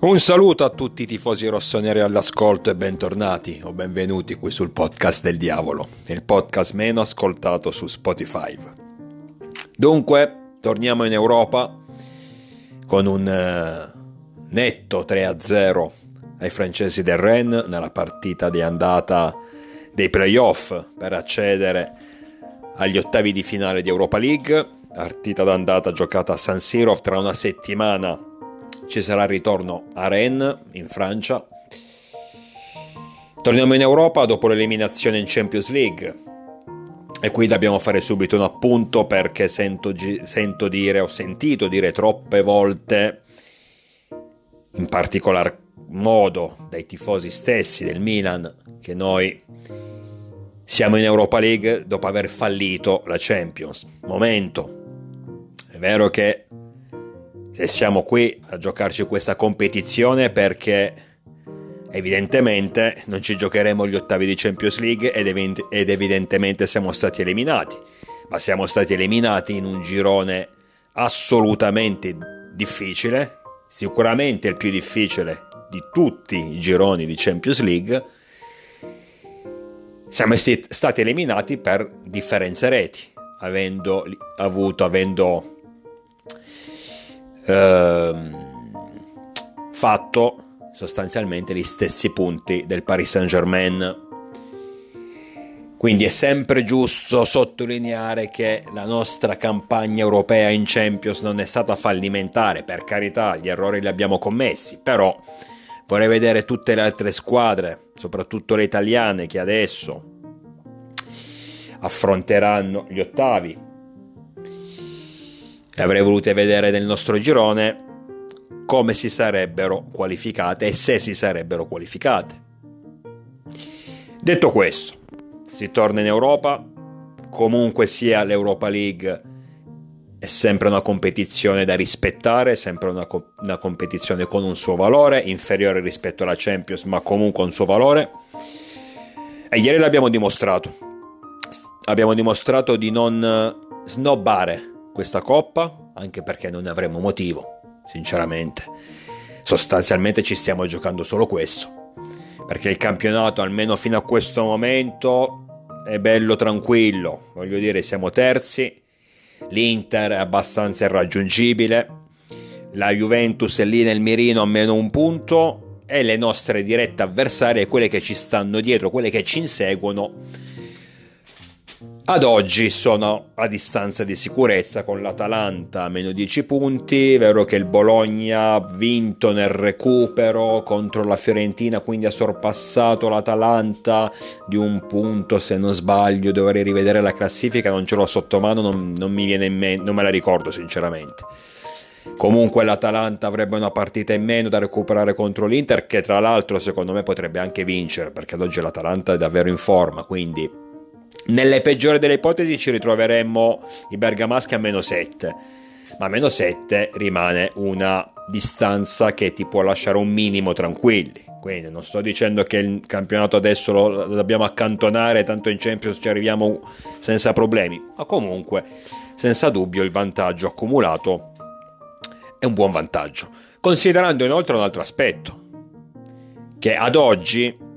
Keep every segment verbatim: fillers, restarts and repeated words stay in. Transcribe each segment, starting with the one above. Un saluto a tutti i tifosi rossoneri all'ascolto e bentornati o benvenuti qui sul podcast del diavolo, il podcast meno ascoltato su Spotify. Dunque, torniamo in Europa con un eh, netto tre a zero ai francesi del Rennes nella partita di andata dei playoff per accedere agli ottavi di finale di Europa League, partita d'andata giocata a San Siro. Tra una settimana ci sarà il ritorno a Rennes, in Francia. Torniamo in Europa dopo l'eliminazione in Champions League. E qui dobbiamo fare subito un appunto perché sento, sento dire, ho sentito dire troppe volte, in particolar modo dai tifosi stessi del Milan, che noi siamo in Europa League dopo aver fallito la Champions. Momento. È vero che e siamo qui a giocarci questa competizione perché evidentemente non ci giocheremo gli ottavi di Champions League ed, ev- ed evidentemente siamo stati eliminati, ma siamo stati eliminati in un girone assolutamente difficile, sicuramente il più difficile di tutti i gironi di Champions League. Siamo st- stati eliminati per differenza reti, avendo avuto avendo fatto sostanzialmente gli stessi punti del Paris Saint Germain. Quindi è sempre giusto sottolineare che la nostra campagna europea in Champions non è stata fallimentare, per carità, gli errori li abbiamo commessi, però vorrei vedere tutte le altre squadre, soprattutto le italiane, che adesso affronteranno gli ottavi. Le avrei volute vedere nel nostro girone come si sarebbero qualificate e se si sarebbero qualificate. Detto questo, si torna in Europa. Comunque sia, l'Europa League è sempre una competizione da rispettare, sempre una, co- una competizione con un suo valore, inferiore rispetto alla Champions, ma comunque un suo valore. E ieri l'abbiamo dimostrato. Abbiamo dimostrato di non snobbare questa coppa, anche perché non ne avremo motivo, sinceramente. Sostanzialmente ci stiamo giocando solo questo, perché il campionato, almeno fino a questo momento, è bello tranquillo. Voglio dire, siamo terzi, l'Inter è abbastanza irraggiungibile, la Juventus è lì nel mirino a meno un punto e le nostre dirette avversarie, quelle che ci stanno dietro, quelle che ci inseguono, ad oggi sono a distanza di sicurezza, con l'Atalanta a meno dieci punti. È vero che il Bologna ha vinto nel recupero contro la Fiorentina, quindi ha sorpassato l'Atalanta di un punto, se non sbaglio. Dovrei rivedere la classifica, non ce l'ho sotto mano, non, non mi viene in mente, non me la ricordo sinceramente. Comunque l'Atalanta avrebbe una partita in meno da recuperare contro l'Inter, che tra l'altro secondo me potrebbe anche vincere, perché ad oggi l'Atalanta è davvero in forma, quindi nelle peggiori delle ipotesi ci ritroveremmo i bergamaschi a meno sette, ma meno sette rimane una distanza che ti può lasciare un minimo tranquilli. Quindi non sto dicendo che il campionato adesso lo, lo dobbiamo accantonare, tanto in Champions ci arriviamo senza problemi, ma comunque senza dubbio il vantaggio accumulato è un buon vantaggio, considerando inoltre un altro aspetto, che ad oggi,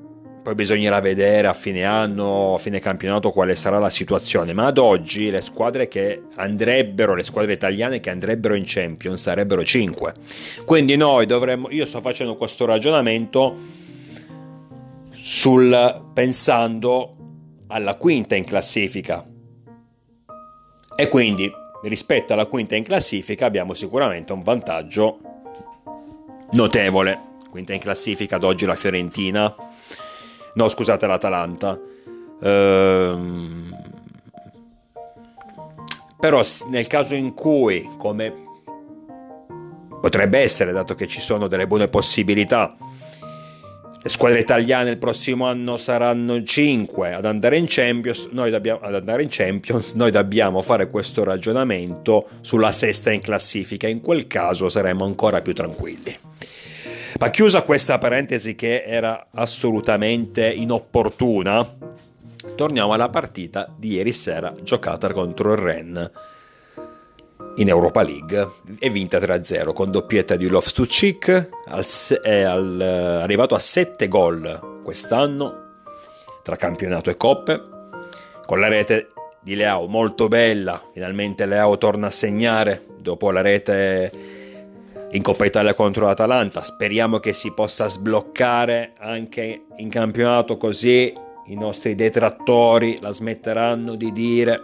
poi bisognerà vedere a fine anno, a fine campionato, quale sarà la situazione, ma ad oggi le squadre che andrebbero, le squadre italiane che andrebbero in Champions sarebbero cinque. Quindi noi dovremmo, io sto facendo questo ragionamento sul pensando alla quinta in classifica. E quindi rispetto alla quinta in classifica abbiamo sicuramente un vantaggio notevole. Quinta in classifica ad oggi la Fiorentina. No, scusate, l'Atalanta. Ehm... Però nel caso in cui, come potrebbe essere, dato che ci sono delle buone possibilità, le squadre italiane il prossimo anno saranno cinque ad andare in Champions, noi dobbiamo, ad andare in Champions, noi dobbiamo fare questo ragionamento sulla sesta in classifica. In quel caso saremo ancora più tranquilli. Ma chiusa questa parentesi che era assolutamente inopportuna, torniamo alla partita di ieri sera giocata contro il Rennes. in Europa League e vinta tre a zero con doppietta di Loftus-Cheek, al, è al, arrivato a sette gol quest'anno tra campionato e coppe, con la rete di Leao molto bella. Finalmente Leao torna a segnare dopo la rete in Coppa Italia contro l'Atalanta. Speriamo che si possa sbloccare anche in campionato, così i nostri detrattori la smetteranno di dire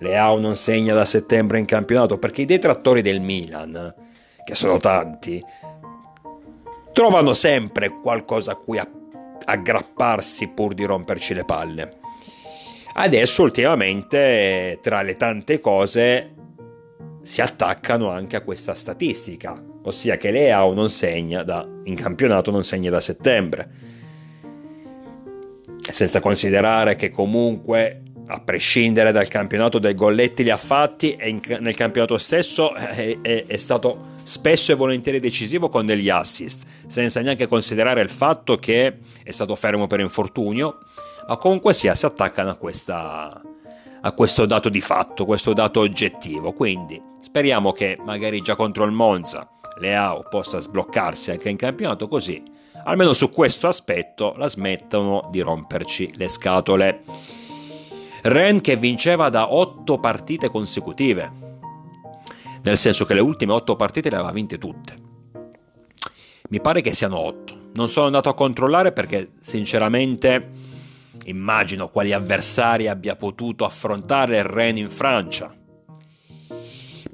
Leao non segna da settembre in campionato, perché i detrattori del Milan, che sono tanti, trovano sempre qualcosa a cui aggrapparsi pur di romperci le palle. Adesso ultimamente, tra le tante cose, si attaccano anche a questa statistica, ossia che Leao non segna da, in campionato non segna da settembre, senza considerare che comunque, a prescindere dal campionato, dei golletti li ha fatti, e in, nel campionato stesso è, è, è stato spesso e volentieri decisivo con degli assist, senza neanche considerare il fatto che è stato fermo per infortunio. Ma comunque sia, si attaccano a, questa, a questo dato di fatto, questo dato oggettivo. Quindi speriamo che magari già contro il Monza Leao possa sbloccarsi anche in campionato, così almeno su questo aspetto la smettono di romperci le scatole. Rennes che vinceva da otto partite consecutive, nel senso che le ultime otto partite le aveva vinte tutte, mi pare che siano otto, non sono andato a controllare perché sinceramente immagino quali avversari abbia potuto affrontare il Rennes in Francia.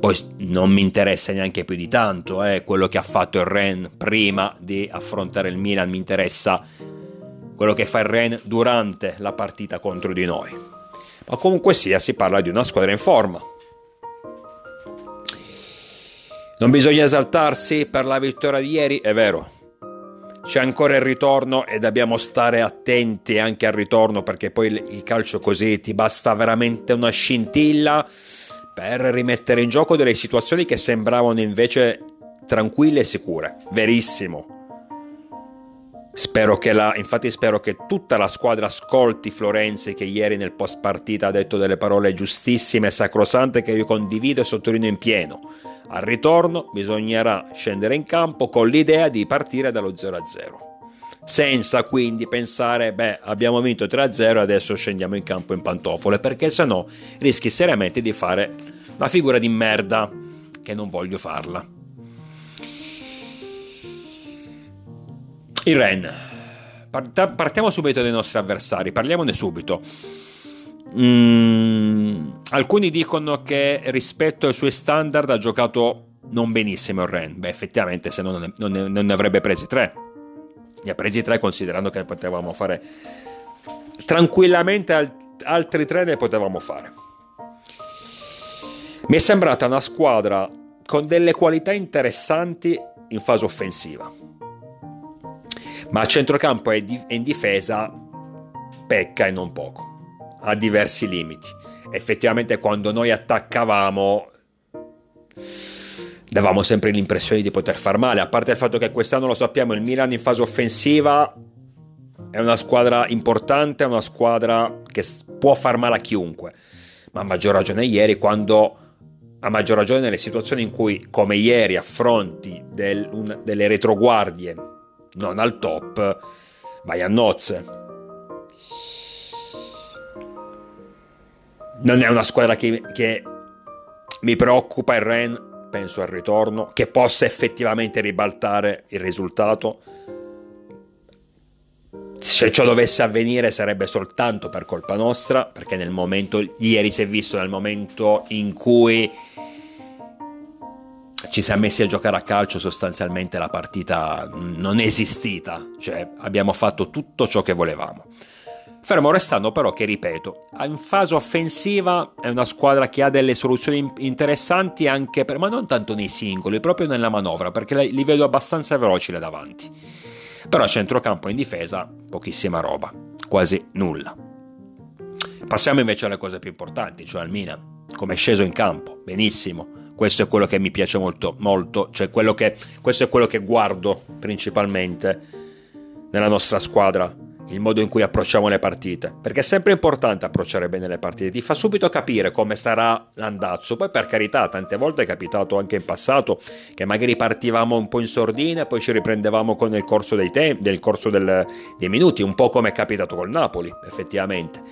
Poi non mi interessa neanche più di tanto eh, quello che ha fatto il Rennes prima di affrontare il Milan, mi interessa quello che fa il Rennes durante la partita contro di noi. Ma comunque sia, si parla di una squadra in forma. Non bisogna esaltarsi per la vittoria di ieri, è vero. C'è ancora il ritorno e dobbiamo stare attenti anche al ritorno, perché poi il calcio così ti basta veramente una scintilla per rimettere in gioco delle situazioni che sembravano invece tranquille e sicure. Verissimo. Spero che la, infatti spero che tutta la squadra ascolti Florenzi, che ieri nel post partita ha detto delle parole giustissime e sacrosante che io condivido e sottolineo in pieno. Al ritorno bisognerà scendere in campo con l'idea di partire dallo zero a zero, senza quindi pensare beh abbiamo vinto tre a zero adesso scendiamo in campo in pantofole, perché sennò rischi seriamente di fare una figura di merda che non voglio farla. Il Rennes, partiamo subito dai nostri avversari, parliamone subito. Mm, alcuni dicono che rispetto ai suoi standard ha giocato non benissimo il Rennes. Beh, effettivamente se no non ne, non ne avrebbe presi tre. Ne ha presi tre considerando che ne potevamo fare tranquillamente al, altri tre ne potevamo fare. Mi è sembrata una squadra con delle qualità interessanti in fase offensiva, ma a centrocampo e in difesa pecca e non poco, ha diversi limiti. Effettivamente quando noi attaccavamo davamo sempre l'impressione di poter far male, a parte il fatto che quest'anno, lo sappiamo, il Milan in fase offensiva è una squadra importante, è una squadra che può far male a chiunque, ma a maggior ragione ieri, quando a maggior ragione nelle situazioni in cui, come ieri, affronti del, un, delle retroguardie non al top, vai a nozze. Non è una squadra che, che mi preoccupa il Rennes, penso al ritorno, che possa effettivamente ribaltare il risultato. Se ciò dovesse avvenire sarebbe soltanto per colpa nostra, perché nel momento, ieri si è visto, nel momento in cui ci siamo messi a giocare a calcio sostanzialmente la partita non è esistita, cioè abbiamo fatto tutto ciò che volevamo. Fermo restando però che, ripeto, in fase offensiva è una squadra che ha delle soluzioni interessanti anche per, ma non tanto nei singoli, proprio nella manovra, perché li vedo abbastanza veloci là davanti, però a centrocampo e in difesa pochissima roba, quasi nulla. Passiamo invece alle cose più importanti, cioè al Milan, come è sceso in campo, benissimo. Questo è quello che mi piace molto, molto, cioè quello che, questo è quello che guardo principalmente nella nostra squadra, il modo in cui approcciamo le partite, perché è sempre importante approcciare bene le partite, ti fa subito capire come sarà l'andazzo. Poi per carità, tante volte è capitato anche in passato che magari partivamo un po' in sordina, poi ci riprendevamo con il corso dei tempi, del corso del, dei minuti, un po' come è capitato col Napoli effettivamente.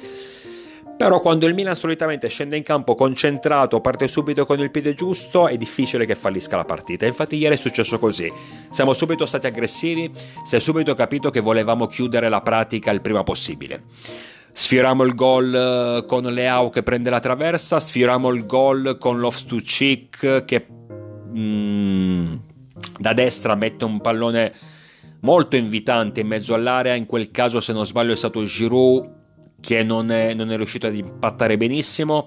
Però quando il Milan solitamente scende in campo concentrato, parte subito con il piede giusto, è difficile che fallisca la partita. Infatti ieri è successo così, siamo subito stati aggressivi, si è subito capito che volevamo chiudere la pratica il prima possibile. Sfioriamo il gol con Leao che prende la traversa, sfioriamo il gol con Loftus-Cheek che mm, da destra mette un pallone molto invitante in mezzo all'area, in quel caso se non sbaglio è stato Giroud che non è, non è riuscito ad impattare benissimo.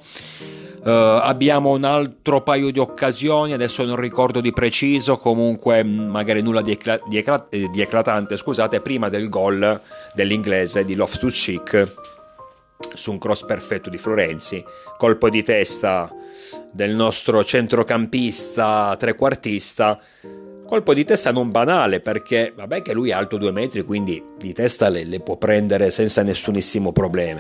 Uh, abbiamo un altro paio di occasioni, adesso non ricordo di preciso, comunque magari nulla di, ecla- di, ecla- di eclatante, scusate, prima del gol dell'inglese di Loftus-Cheek su un cross perfetto di Florenzi, colpo di testa del nostro centrocampista trequartista. Colpo di testa non banale, perché vabbè che lui è alto due metri, quindi di testa le, le può prendere senza nessunissimo problema.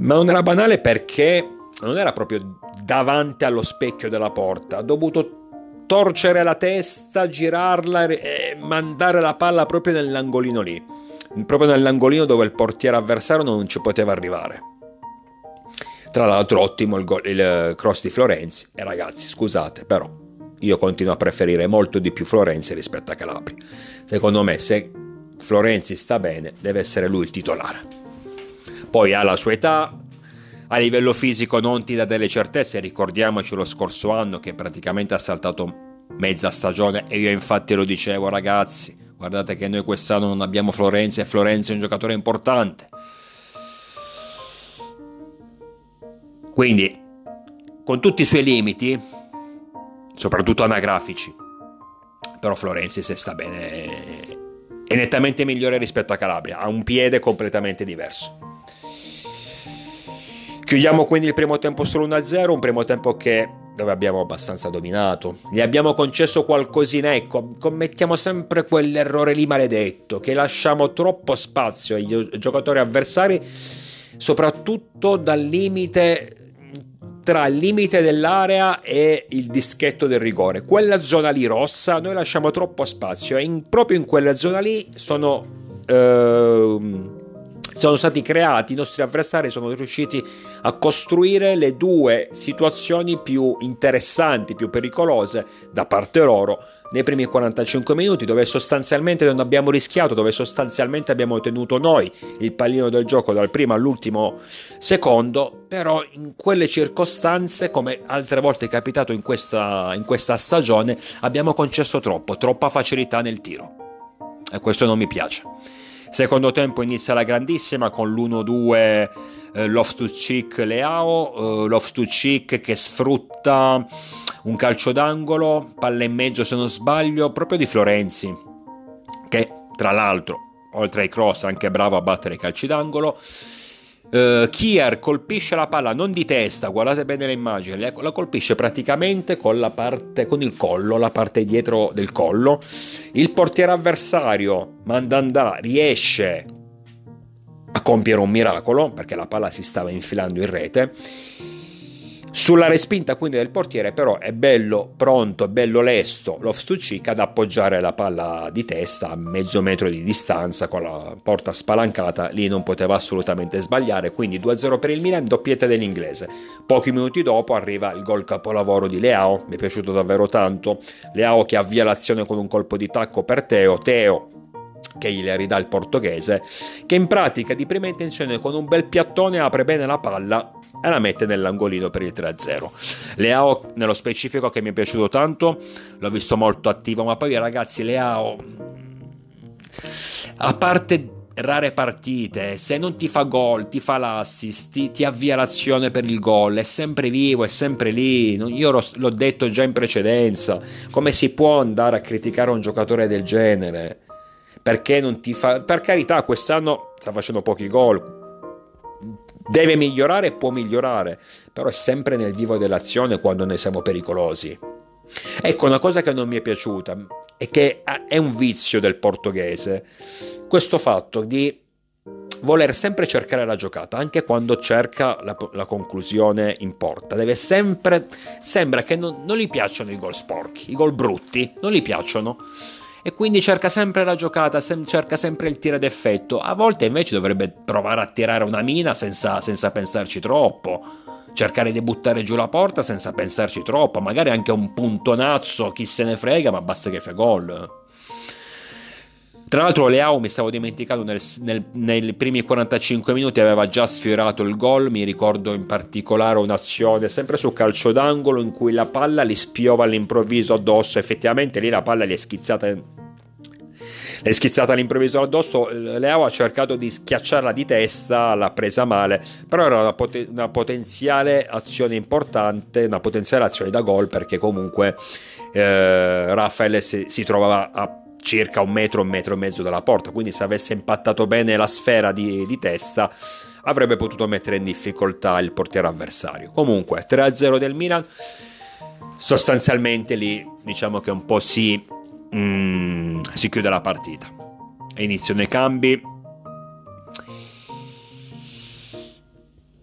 Ma non era banale perché non era proprio davanti allo specchio della porta. Ha dovuto torcere la testa, girarla e mandare la palla proprio nell'angolino lì. Proprio nell'angolino dove il portiere avversario non ci poteva arrivare. Tra l'altro ottimo il, gol, il cross di Florenzi. E ragazzi, scusate, però... io continuo a preferire molto di più Florenzi rispetto a Calabria. Secondo me, se Florenzi sta bene, deve essere lui il titolare. Poi ha la sua età, a livello fisico non ti dà delle certezze, ricordiamoci lo scorso anno che praticamente ha saltato mezza stagione e io infatti lo dicevo, ragazzi, guardate che noi quest'anno non abbiamo Florenzi e Florenzi è un giocatore importante. Quindi, con tutti i suoi limiti, soprattutto anagrafici, però Florenzi se sta bene è nettamente migliore rispetto a Calabria, ha un piede completamente diverso. Chiudiamo quindi il primo tempo solo uno a zero, un primo tempo che dove abbiamo abbastanza dominato, gli abbiamo concesso qualcosina, ecco, commettiamo sempre quell'errore lì maledetto che lasciamo troppo spazio ai giocatori avversari, soprattutto dal limite, tra il limite dell'area e il dischetto del rigore, quella zona lì rossa, noi lasciamo troppo spazio e in, proprio in quella zona lì sono, eh, sono stati creati, i nostri avversari sono riusciti a costruire le due situazioni più interessanti, più pericolose da parte loro nei primi quarantacinque minuti, dove sostanzialmente non abbiamo rischiato, dove sostanzialmente abbiamo tenuto noi il pallino del gioco dal primo all'ultimo secondo. Però in quelle circostanze, come altre volte è capitato in questa, in questa stagione, abbiamo concesso troppo, troppa facilità nel tiro e questo non mi piace. Secondo tempo inizia la grandissima con l'uno due, eh, Loftus-Cheek Leao, eh, Loftus-Cheek che sfrutta un calcio d'angolo, palla in mezzo se non sbaglio, proprio di Florenzi, che tra l'altro oltre ai cross anche bravo a battere i calci d'angolo. Uh, Kjær colpisce la palla non di testa, guardate bene le immagini, la colpisce praticamente con la parte, con il collo, la parte dietro del collo. Il portiere avversario Mandanda riesce a compiere un miracolo perché la palla si stava infilando in rete. Sulla respinta quindi del portiere però è bello pronto, è bello lesto Loftus-Cheek ad appoggiare la palla di testa a mezzo metro di distanza con la porta spalancata, lì non poteva assolutamente sbagliare. Quindi due a zero per il Milan, doppietta dell'inglese. Pochi minuti dopo arriva il gol capolavoro di Leao, mi è piaciuto davvero tanto, Leao che avvia l'azione con un colpo di tacco per Theo, Theo che gli ridà il portoghese, che in pratica di prima intenzione con un bel piattone apre bene la palla e la mette nell'angolino per il tre a zero. Leao nello specifico che mi è piaciuto tanto, l'ho visto molto attivo, ma poi ragazzi Leao, a parte rare partite, se non ti fa gol ti fa l'assist, ti, ti avvia l'azione per il gol, è sempre vivo, è sempre lì. Io l'ho, l'ho detto già in precedenza, come si può andare a criticare un giocatore del genere perché non ti fa, per carità quest'anno sta facendo pochi gol, deve migliorare e può migliorare, però è sempre nel vivo dell'azione quando noi siamo pericolosi. Ecco, una cosa che non mi è piaciuta, e che è un vizio del portoghese, questo fatto di voler sempre cercare la giocata, anche quando cerca la, la conclusione in porta, deve sempre, sembra che non, non gli piacciono i gol sporchi, i gol brutti, non gli piacciono, e quindi cerca sempre la giocata, sem- cerca sempre il tiro d'effetto. A volte invece dovrebbe provare a tirare una mina senza, senza pensarci troppo, cercare di buttare giù la porta senza pensarci troppo, magari anche un puntonazzo, chi se ne frega, ma basta che fa gol. Tra l'altro Leao, mi stavo dimenticando, nel, nel, nei primi quarantacinque minuti aveva già sfiorato il gol. Mi ricordo in particolare un'azione sempre su calcio d'angolo in cui la palla gli spiova all'improvviso addosso, effettivamente lì la palla gli è schizzata, è schizzata all'improvviso addosso. Leao ha cercato di schiacciarla di testa, l'ha presa male, però era una, pot- una potenziale azione importante, una potenziale azione da gol, perché comunque eh, Raffaele si, si trovava a circa un metro, un metro e mezzo dalla porta, quindi se avesse impattato bene la sfera di, di testa avrebbe potuto mettere in difficoltà il portiere avversario. Comunque tre a zero del Milan, sostanzialmente lì diciamo che un po' si, mm, si chiude la partita. Iniziano i cambi,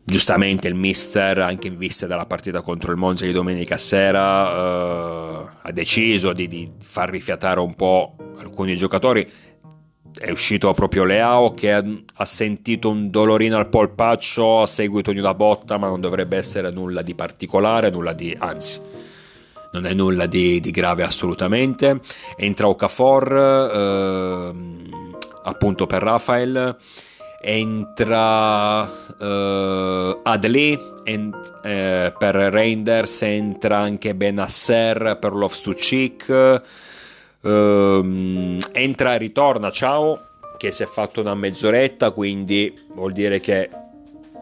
giustamente il mister, anche in vista della partita contro il Monza di domenica sera, eh, ha deciso di, di far rifiatare un po' alcuni giocatori. È uscito proprio Leao, che ha, ha sentito un dolorino al polpaccio a seguito di una botta, ma non dovrebbe essere nulla di particolare, nulla di, anzi non è nulla di, di grave assolutamente. Entra Okafor eh, appunto per Rafael, entra uh, Adli ent, eh, per Reinders, entra anche Bennacer per Lovstuchik, uh, entra e ritorna Ciao, che si è fatto una mezz'oretta, quindi vuol dire che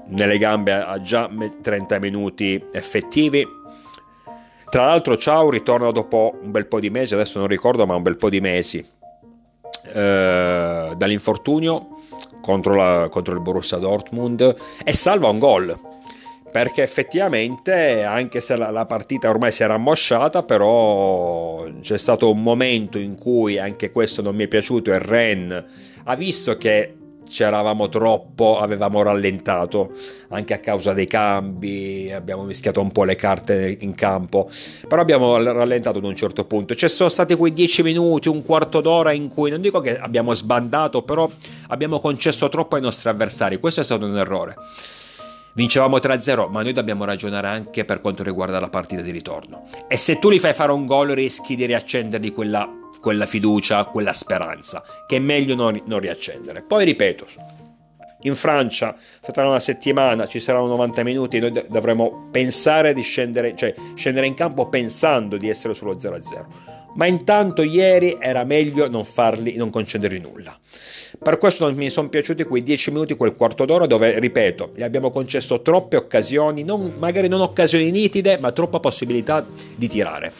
nelle gambe ha già trenta minuti effettivi. Tra l'altro Ciao ritorna dopo un bel po' di mesi, adesso non ricordo ma un bel po' di mesi uh, dall'infortunio Contro, la, contro il Borussia Dortmund, e salva un gol, perché effettivamente anche se la, la partita ormai si era ammosciata, però c'è stato un momento in cui, anche questo non mi è piaciuto, il Rennes ha visto che c'eravamo troppo, avevamo rallentato anche a causa dei cambi, abbiamo mischiato un po' le carte in campo, però abbiamo rallentato ad un certo punto. Ci sono stati quei dieci minuti, un quarto d'ora in cui non dico che abbiamo sbandato, però abbiamo concesso troppo ai nostri avversari. Questo è stato un errore. Vincevamo tre a zero, ma noi dobbiamo ragionare anche per quanto riguarda la partita di ritorno, e se tu li fai fare un gol rischi di riaccendergli quella quella fiducia, quella speranza, che è meglio non, non riaccendere. Poi ripeto, in Francia tra una settimana ci saranno novanta minuti, noi dovremo pensare di scendere, cioè scendere in campo pensando di essere solo zero a zero, ma intanto ieri era meglio non farli, non concedergli nulla. Per questo non mi sono piaciuti quei dieci minuti, quel quarto d'ora dove, ripeto, gli abbiamo concesso troppe occasioni, non, magari non occasioni nitide, ma troppa possibilità di tirare.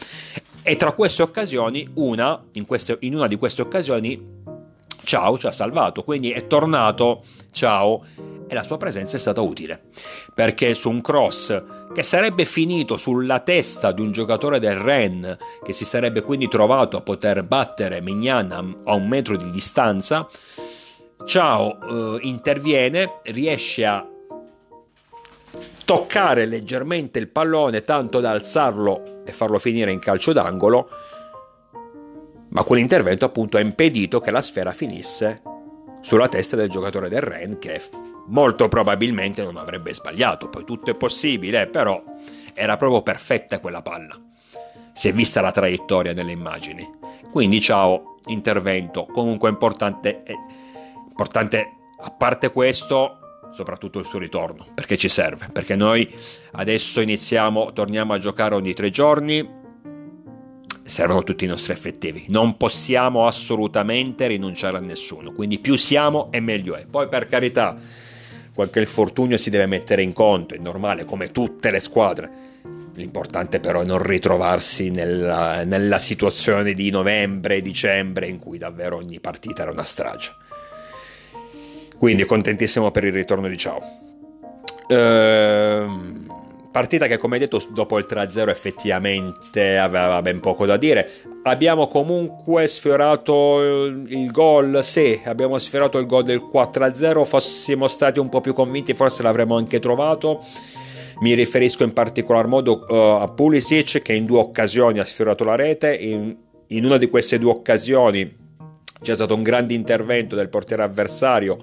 E tra queste occasioni, una, in, queste, in una di queste occasioni, Ciao ci ha salvato, quindi è tornato Ciao e la sua presenza è stata utile, perché su un cross che sarebbe finito sulla testa di un giocatore del Rennes, che si sarebbe quindi trovato a poter battere Maignan a un metro di distanza, Ciao eh, interviene, riesce a toccare leggermente il pallone tanto da alzarlo e farlo finire in calcio d'angolo, ma quell'intervento appunto ha impedito che la sfera finisse sulla testa del giocatore del Rennes, che molto probabilmente non avrebbe sbagliato. Poi tutto è possibile, però era proprio perfetta quella palla, si è vista la traiettoria nelle immagini. Quindi Ciao, intervento comunque importante, importante a parte questo, soprattutto il suo ritorno, perché ci serve, perché noi adesso iniziamo, torniamo a giocare ogni tre giorni, servono tutti i nostri effettivi, non possiamo assolutamente rinunciare a nessuno, quindi più siamo e meglio è. Poi per carità, qualche infortunio si deve mettere in conto, è normale, come tutte le squadre, l'importante però è non ritrovarsi nella, nella situazione di novembre, dicembre, in cui davvero ogni partita era una strage. Quindi contentissimo per il ritorno di Ciao. Ehm, partita che, come detto, dopo il tre a zero effettivamente aveva ben poco da dire. Abbiamo comunque sfiorato il gol, sì, abbiamo sfiorato il gol del quattro a zero, fossimo stati un po' più convinti forse l'avremmo anche trovato. Mi riferisco in particolar modo uh, a Pulisic, che in due occasioni ha sfiorato la rete. In, in una di queste due occasioni c'è stato un grande intervento del portiere avversario,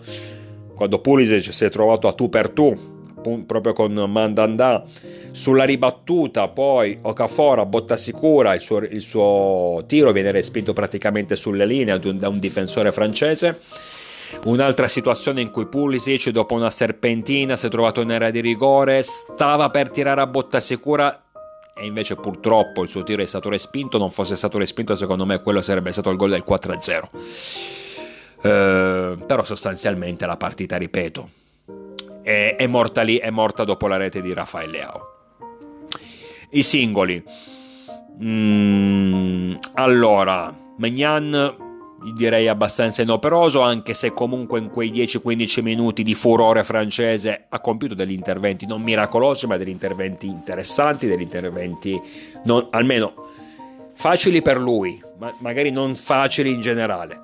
quando Pulisic si è trovato a tu per tu proprio con Mandanda. Sulla ribattuta poi Okafor a botta sicura, il suo, il suo tiro viene respinto praticamente sulle linee da un difensore francese. Un'altra situazione in cui Pulisic, dopo una serpentina, si è trovato in area di rigore, stava per tirare a botta sicura e invece purtroppo il suo tiro è stato respinto. Non fosse stato respinto, secondo me quello sarebbe stato il gol del quattro a zero. Eh, però sostanzialmente la partita, ripeto, è morta lì, è morta dopo la rete di Rafael Leao. I singoli, mm, allora Maignan direi abbastanza inoperoso, anche se comunque in quei dieci quindici minuti di furore francese ha compiuto degli interventi non miracolosi, ma degli interventi interessanti, degli interventi non, almeno facili per lui, ma magari non facili in generale.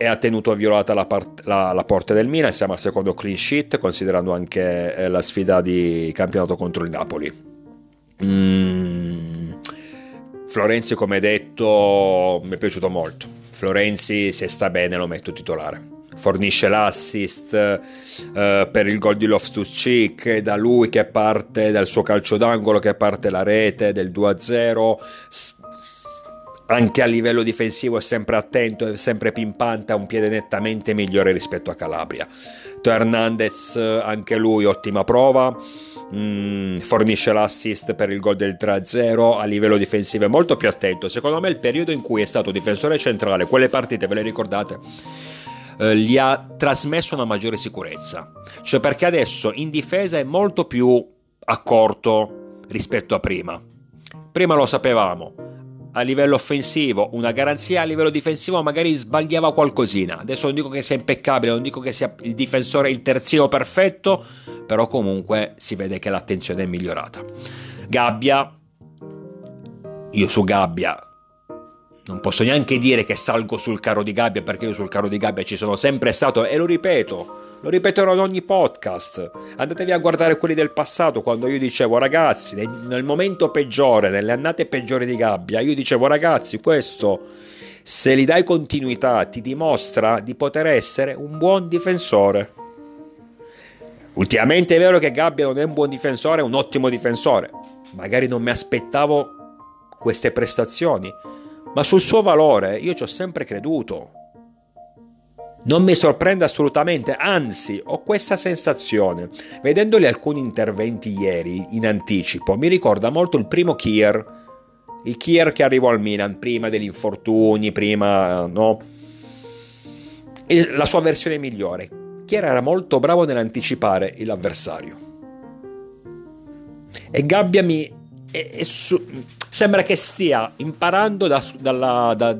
E ha tenuto violata la, part- la, la porta del Milan. Siamo al secondo clean sheet, considerando anche eh, la sfida di campionato contro il Napoli. Mm. Florenzi, come detto, mi è piaciuto molto. Florenzi, se sta bene, lo metto titolare. Fornisce l'assist eh, per il gol di Loftus-Cheek, da lui che parte, dal suo calcio d'angolo che parte la rete del due a zero. Anche a livello difensivo è sempre attento, è sempre pimpante, ha un piede nettamente migliore rispetto a Calabria. Theo Hernandez, anche lui ottima prova, mm, fornisce l'assist per il gol del tre a zero, a livello difensivo è molto più attento. Secondo me il periodo in cui è stato difensore centrale, quelle partite ve le ricordate, eh, gli ha trasmesso una maggiore sicurezza. Cioè, perché adesso in difesa è molto più accorto rispetto a prima. Prima lo sapevamo. A livello offensivo una garanzia, a livello difensivo magari sbagliava qualcosina. Adesso non dico che sia impeccabile, non dico che sia il difensore, il terzino perfetto, però comunque si vede che l'attenzione è migliorata. Gabbia, io su Gabbia non posso neanche dire che salgo sul carro di Gabbia, perché io sul carro di Gabbia ci sono sempre stato e lo ripeto, lo ripeterò in ogni podcast. Andatevi a guardare quelli del passato, quando io dicevo ragazzi, nel, nel momento peggiore, nelle annate peggiori di Gabbia, io dicevo ragazzi, questo se gli dai continuità ti dimostra di poter essere un buon difensore. Ultimamente è vero che Gabbia non è un buon difensore, è un ottimo difensore, magari non mi aspettavo queste prestazioni, ma sul suo valore io ci ho sempre creduto. Non mi sorprende assolutamente, anzi ho questa sensazione. Vedendoli alcuni interventi ieri in anticipo, mi ricorda molto il primo Kjær, il Kjær che arrivò al Milan prima degli infortuni, prima no, e la sua versione migliore. Kjær era molto bravo nell'anticipare l'avversario. E Gabbia mi è, è su, sembra che stia imparando da, dalla... Da,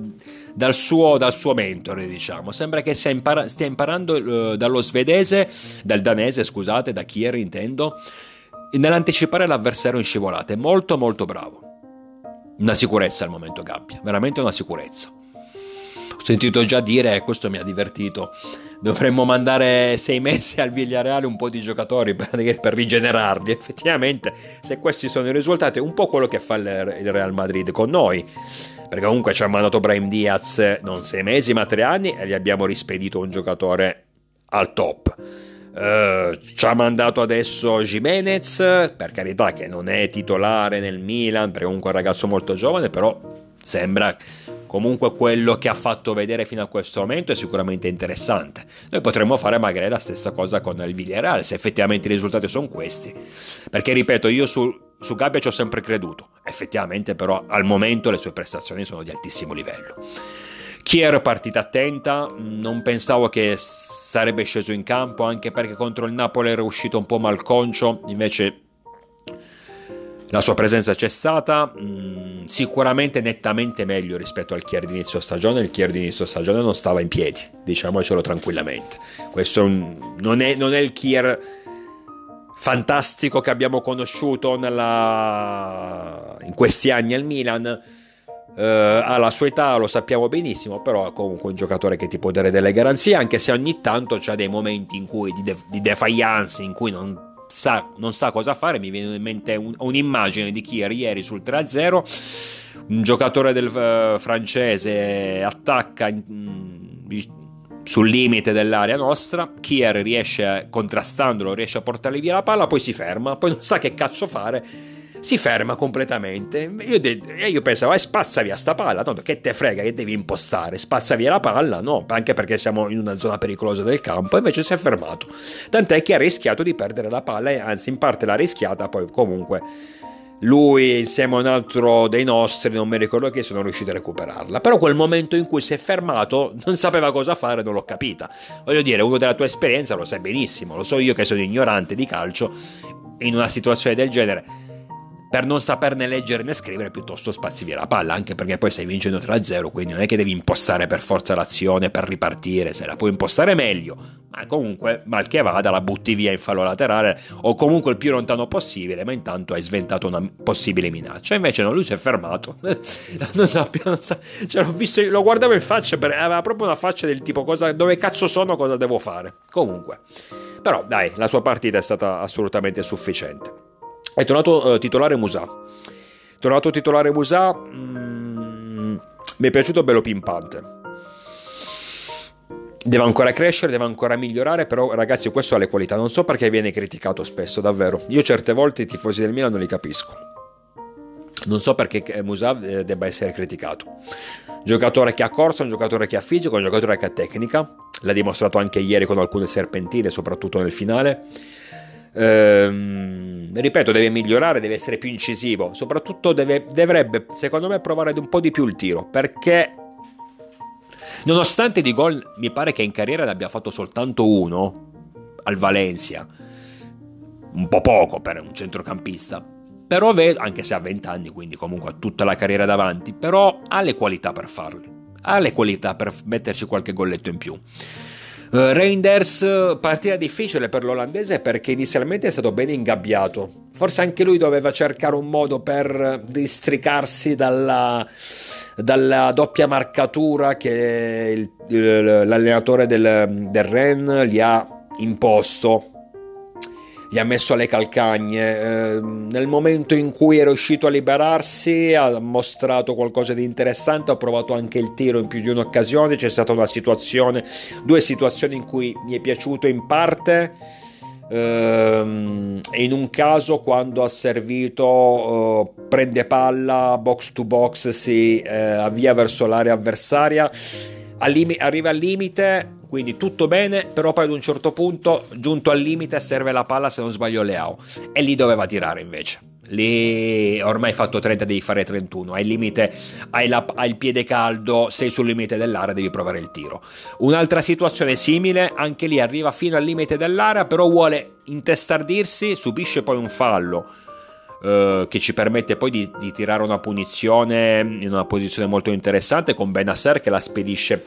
Dal suo, dal suo mentore, diciamo. Sembra che stia, impara- stia imparando uh, dallo svedese, dal danese, scusate, da Kjær intendo, nell'anticipare l'avversario in scivolata. È molto molto bravo. Una sicurezza al momento Gabbia, veramente una sicurezza. Ho sentito già dire, e questo mi ha divertito, dovremmo mandare sei mesi al Villarreal un po' di giocatori per, per rigenerarli. Effettivamente, se questi sono i risultati, è un po' quello che fa il Real Madrid con noi. Perché comunque ci ha mandato Brahim Diaz non sei mesi ma tre anni e gli abbiamo rispedito un giocatore al top. Uh, ci ha mandato adesso Jimenez, per carità, che non è titolare nel Milan, perché comunque è un ragazzo molto giovane, però sembra comunque quello che ha fatto vedere fino a questo momento è sicuramente interessante. Noi potremmo fare magari la stessa cosa con il Villarreal, se effettivamente i risultati sono questi, perché ripeto, io sul Su Gabbia ci ho sempre creduto. Effettivamente però al momento le sue prestazioni sono di altissimo livello. Kjær partita attenta, non pensavo che sarebbe sceso in campo, anche perché contro il Napoli era uscito un po' malconcio, invece la sua presenza c'è stata. Sicuramente nettamente meglio rispetto al Kjær di inizio stagione. Il Kjær di inizio stagione non stava in piedi, diciamocelo tranquillamente. Questo non è, non è il Kjær fantastico che abbiamo conosciuto nella... in questi anni al Milan. Uh, alla sua età lo sappiamo benissimo, però è comunque un giocatore che ti può dare delle garanzie, anche se ogni tanto c'ha dei momenti in cui di, de- di defiance, in cui non sa, non sa cosa fare. Mi viene in mente un, un'immagine di Kjær ieri sul tre a zero, un giocatore del uh, francese attacca in, in, sul limite dell'area nostra, Kjær riesce, contrastandolo, riesce a portargli via la palla, poi si ferma, poi non sa che cazzo fare, si ferma completamente. Io, de- io pensavo, eh, spazza via sta palla, tanto che te frega che devi impostare, spazza via la palla, no, anche perché siamo in una zona pericolosa del campo. Invece si è fermato, tant'è che ha rischiato di perdere la palla, e anzi in parte l'ha rischiata, poi comunque lui insieme a un altro dei nostri, non mi ricordo chi, sono riusciti a recuperarla. Però quel momento in cui si è fermato non sapeva cosa fare, non l'ho capita. Voglio dire, uno della tua esperienza lo sai benissimo, lo so io che sono ignorante di calcio, in una situazione del genere, per non saperne leggere né scrivere, piuttosto spazi via la palla, anche perché poi stai vincendo tre a zero, quindi non è che devi impostare per forza l'azione per ripartire, se la puoi impostare meglio, ma comunque mal che vada la butti via in fallo laterale o comunque il più lontano possibile, ma intanto hai sventato una possibile minaccia. Invece no, lui si è fermato. non sappia, non sa... cioè, l'ho visto, lo guardavo in faccia, per... aveva proprio una faccia del tipo cosa, dove cazzo sono, cosa devo fare. Comunque, però dai, la sua partita è stata assolutamente sufficiente. È tornato eh, titolare Musah. Tornato titolare Musah. Mm, mi è piaciuto, bello pimpante. Deve ancora crescere, deve ancora migliorare. Però, ragazzi, questo ha le qualità. Non so perché viene criticato spesso, davvero. Io certe volte i tifosi del Milan non li capisco. Non so perché Musah eh, debba essere criticato. Giocatore che ha corsa, un giocatore che ha fisico, un giocatore che ha tecnica. L'ha dimostrato anche ieri con alcune serpentine, soprattutto nel finale. Ehm, ripeto, deve migliorare, deve essere più incisivo, soprattutto deve, dovrebbe secondo me provare un po' di più il tiro, perché nonostante di gol mi pare che in carriera ne abbia fatto soltanto uno al Valencia, un po' poco per un centrocampista, però vedo, anche se ha venti anni, quindi comunque ha tutta la carriera davanti, però ha le qualità per farli, ha le qualità per metterci qualche golletto in più. Uh, Reinders, partita difficile per l'olandese perché inizialmente è stato ben ingabbiato, forse anche lui doveva cercare un modo per districarsi dalla, dalla doppia marcatura che il, il, l'allenatore del, del Rennes gli ha imposto, gli ha messo alle calcagne. Eh, nel momento in cui è riuscito a liberarsi ha mostrato qualcosa di interessante, ha provato anche il tiro in più di un'occasione, c'è stata una situazione, due situazioni in cui mi è piaciuto in parte, eh, in un caso quando ha servito eh, prende palla, box to box, si eh, avvia verso l'area avversaria, al lim- arriva al limite, quindi tutto bene, però poi ad un certo punto, giunto al limite, serve la palla, se non sbaglio Leao, e lì doveva tirare invece, lì ormai fatto trenta, devi fare trentuno, hai il limite, hai, la, hai il piede caldo, sei sul limite dell'area, devi provare il tiro. Un'altra situazione simile, anche lì arriva fino al limite dell'area, però vuole intestardirsi, subisce poi un fallo Uh, che ci permette poi di, di tirare una punizione in una posizione molto interessante con Bennacer che la spedisce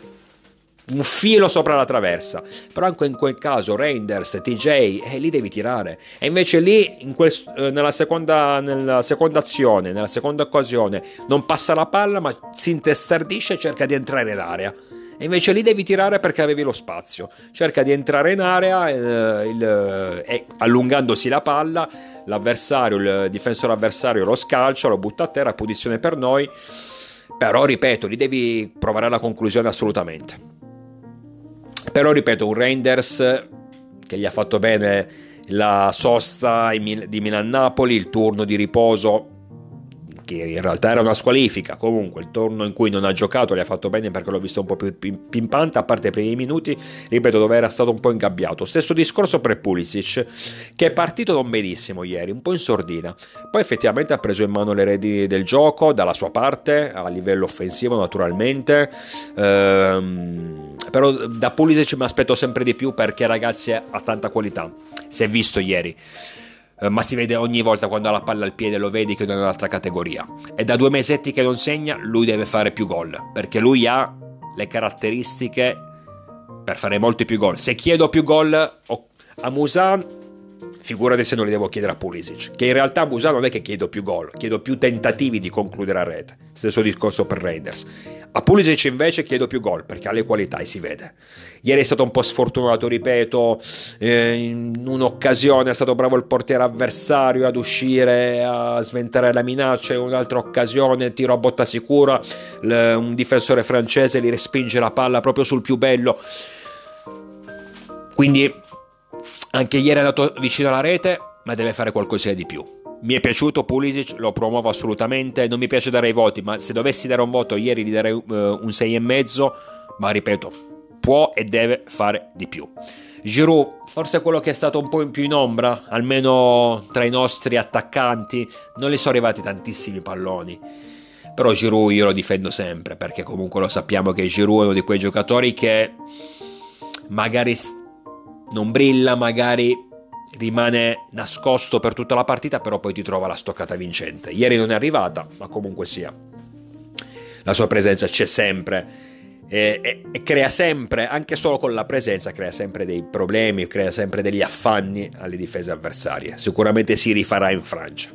un filo sopra la traversa, però anche in quel caso Reinders, T J, eh, lì devi tirare, e invece lì in quel, eh, nella, seconda, nella seconda azione, nella seconda occasione non passa la palla ma si intestardisce e cerca di entrare in area, e invece lì devi tirare perché avevi lo spazio, cerca di entrare in area eh, il, eh, allungandosi la palla, l'avversario, il difensore avversario lo scalcia, lo butta a terra, punizione per noi. Però ripeto, lì devi provare alla conclusione assolutamente. Però ripeto, un Reinders che gli ha fatto bene la sosta di Milan-Napoli, il turno di riposo che in realtà era una squalifica, comunque il turno in cui non ha giocato gli ha fatto bene perché l'ho visto un po' più pimpante, a parte i primi minuti, ripeto, dove era stato un po' ingabbiato. Stesso discorso per Pulisic, che è partito non benissimo ieri, un po' in sordina, poi effettivamente ha preso in mano le redini del gioco dalla sua parte a livello offensivo naturalmente, ehm, però da Pulisic mi aspetto sempre di più perché ragazzi ha tanta qualità, si è visto ieri, ma si vede ogni volta quando ha la palla al piede, lo vedi che è un'altra categoria. È da due mesetti che non segna, lui deve fare più gol, perché lui ha le caratteristiche per fare molti più gol. Se chiedo più gol a Musah figurate se non li devo chiedere a Pulisic, che in realtà a Musah non è che chiedo più gol, chiedo più tentativi di concludere a rete, stesso discorso per Reinders. A Pulisic invece chiedo più gol perché ha le qualità e si vede. Ieri è stato un po' sfortunato, ripeto, eh, in un'occasione è stato bravo il portiere avversario ad uscire a sventare la minaccia, in un'altra occasione tiro a botta sicura, l- un difensore francese gli respinge la palla proprio sul più bello. Quindi anche ieri è andato vicino alla rete, ma deve fare qualcosina di più. Mi è piaciuto Pulisic, lo promuovo assolutamente, non mi piace dare i voti, ma se dovessi dare un voto ieri gli darei uh, un sei e mezzo, ma ripeto, può e deve fare di più. Giroud, forse quello che è stato un po' in più in ombra, almeno tra i nostri attaccanti, non gli sono arrivati tantissimi palloni. Però Giroud io lo difendo sempre, perché comunque lo sappiamo che Giroud è uno di quei giocatori che magari non brilla, magari rimane nascosto per tutta la partita, però poi ti trova la stoccata vincente. Ieri non è arrivata, ma comunque sia, la sua presenza c'è sempre e, e, e crea sempre, anche solo con la presenza, crea sempre dei problemi, crea sempre degli affanni alle difese avversarie. Sicuramente si rifarà in Francia.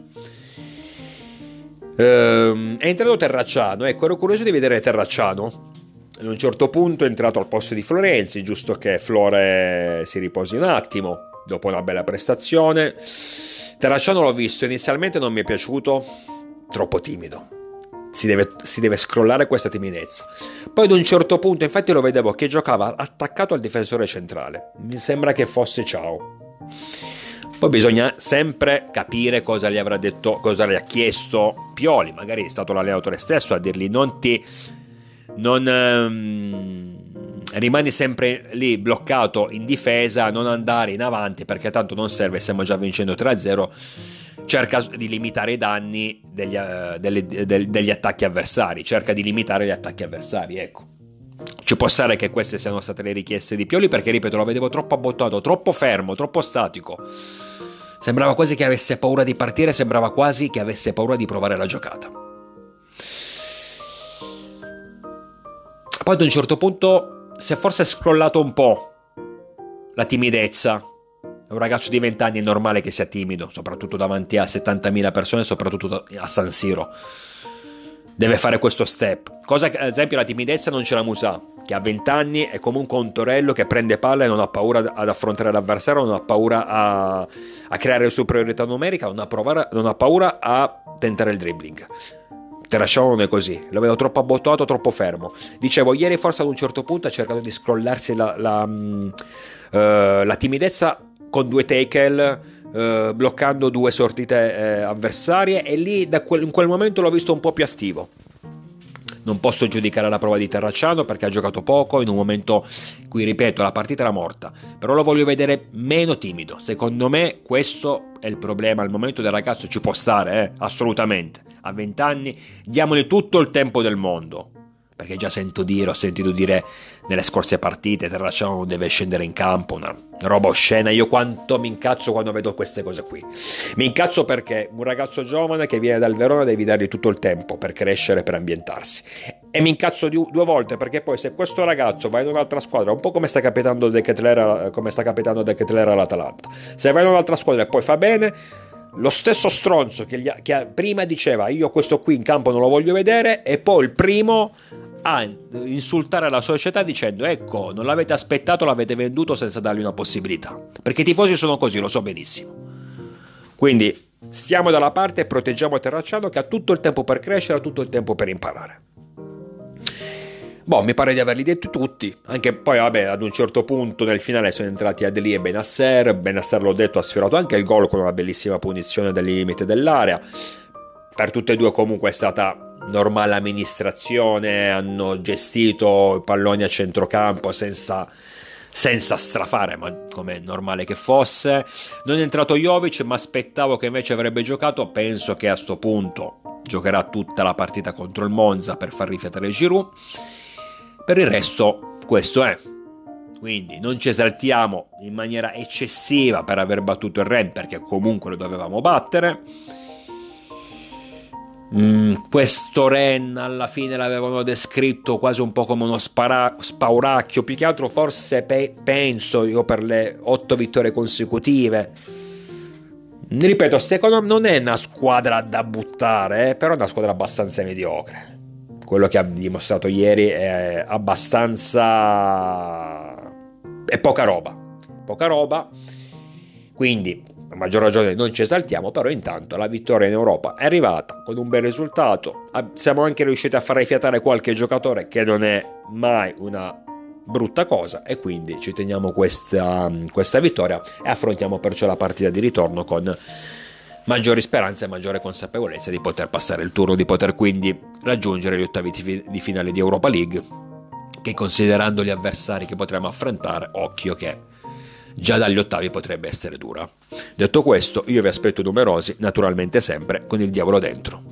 Ehm, è entrato Terracciano, ecco, ero curioso di vedere Terracciano. Ad un certo punto è entrato al posto di Florenzi, giusto che Flore si riposi un attimo dopo una bella prestazione. Terracciano l'ho visto, inizialmente non mi è piaciuto, troppo timido, si deve, si deve scrollare questa timidezza. Poi ad un certo punto infatti lo vedevo che giocava attaccato al difensore centrale, mi sembra che fosse Ciao. Poi bisogna sempre capire cosa gli avrà detto, cosa gli ha chiesto Pioli, magari è stato l'allenatore stesso a dirgli non ti... non um, rimani sempre lì bloccato in difesa, non andare in avanti perché tanto non serve, stiamo già vincendo tre a zero, cerca di limitare i danni degli, uh, delle, de, degli attacchi avversari, cerca di limitare gli attacchi avversari, ecco. Ci può stare che queste siano state le richieste di Pioli, perché ripeto, lo vedevo troppo abbottonato, troppo fermo, troppo statico, sembrava quasi che avesse paura di partire, sembrava quasi che avesse paura di provare la giocata. Poi ad un certo punto si è forse scrollato un po' la timidezza. Un ragazzo di venti anni è normale che sia timido, soprattutto davanti a settantamila persone, soprattutto a San Siro. Deve fare questo step. Cosa che, ad esempio, la timidezza non ce l'ha Musah, che a venti anni è comunque un torello che prende palla e non ha paura ad affrontare l'avversario, non ha paura a, a creare superiorità numerica, non ha, provare, non ha paura a tentare il dribbling. Terracciano non è così, lo vedo troppo abbottonato, troppo fermo. Dicevo, ieri forse ad un certo punto ha cercato di scrollarsi la, la, uh, la timidezza con due tackle, uh, bloccando due sortite uh, avversarie, e lì da quel, in quel momento l'ho visto un po' più attivo. Non posso giudicare la prova di Terracciano perché ha giocato poco, in un momento in cui, ripeto, la partita era morta, però lo voglio vedere meno timido. Secondo me questo è il problema al momento del ragazzo, ci può stare, eh? Assolutamente. A venti anni diamogli tutto il tempo del mondo, perché già sento dire, ho sentito dire nelle scorse partite, Terracciano non deve scendere in campo, una roba oscena. Io quanto mi incazzo quando vedo queste cose qui, mi incazzo perché un ragazzo giovane che viene dal Verona devi dargli tutto il tempo per crescere, per ambientarsi, e mi incazzo di, due volte perché poi se questo ragazzo va in un'altra squadra, un po' come sta capitando De Ketelaere, come sta capitando De Ketelaere all'Atalanta, se va in un'altra squadra e poi fa bene, lo stesso stronzo che, gli, che prima diceva io questo qui in campo non lo voglio vedere, e poi il primo a insultare la società dicendo ecco non l'avete aspettato, l'avete venduto senza dargli una possibilità, perché i tifosi sono così, lo so benissimo. Quindi stiamo dalla parte e proteggiamo Terracciano, che ha tutto il tempo per crescere, ha tutto il tempo per imparare. Boh, mi pare di averli detto tutti, anche poi vabbè ad un certo punto nel finale sono entrati Adli e Bennacer. Bennacer, l'ho detto, ha sfiorato anche il gol con una bellissima punizione dal limite dell'area. Per tutte e due comunque è stata normale amministrazione, hanno gestito i palloni a centrocampo senza, senza strafare, ma come è normale che fosse. Non è entrato Jovic, ma aspettavo che invece avrebbe giocato, penso che a sto punto giocherà tutta la partita contro il Monza per far rifiatare Giroud. Per il resto questo è, quindi non ci esaltiamo in maniera eccessiva per aver battuto il Rennes, perché comunque lo dovevamo battere. Mm, questo Rennes alla fine l'avevano descritto quasi un po' come uno spara- spauracchio, più che altro forse pe- penso io per le otto vittorie consecutive. ripeto, secondo me non è una squadra da buttare, eh, però è una squadra abbastanza mediocre. Quello che ha dimostrato ieri è abbastanza... è poca roba, poca roba, quindi a maggior ragione non ci esaltiamo, però intanto la vittoria in Europa è arrivata con un bel risultato, siamo anche riusciti a far rifiatare qualche giocatore, che non è mai una brutta cosa, e quindi ci teniamo questa, questa vittoria e affrontiamo perciò la partita di ritorno con maggiori speranze e maggiore consapevolezza di poter passare il turno, di poter quindi raggiungere gli ottavi di finale di Europa League, che considerando gli avversari che potremo affrontare, occhio che già dagli ottavi potrebbe essere dura. Detto questo, io vi aspetto numerosi, naturalmente sempre con il diavolo dentro.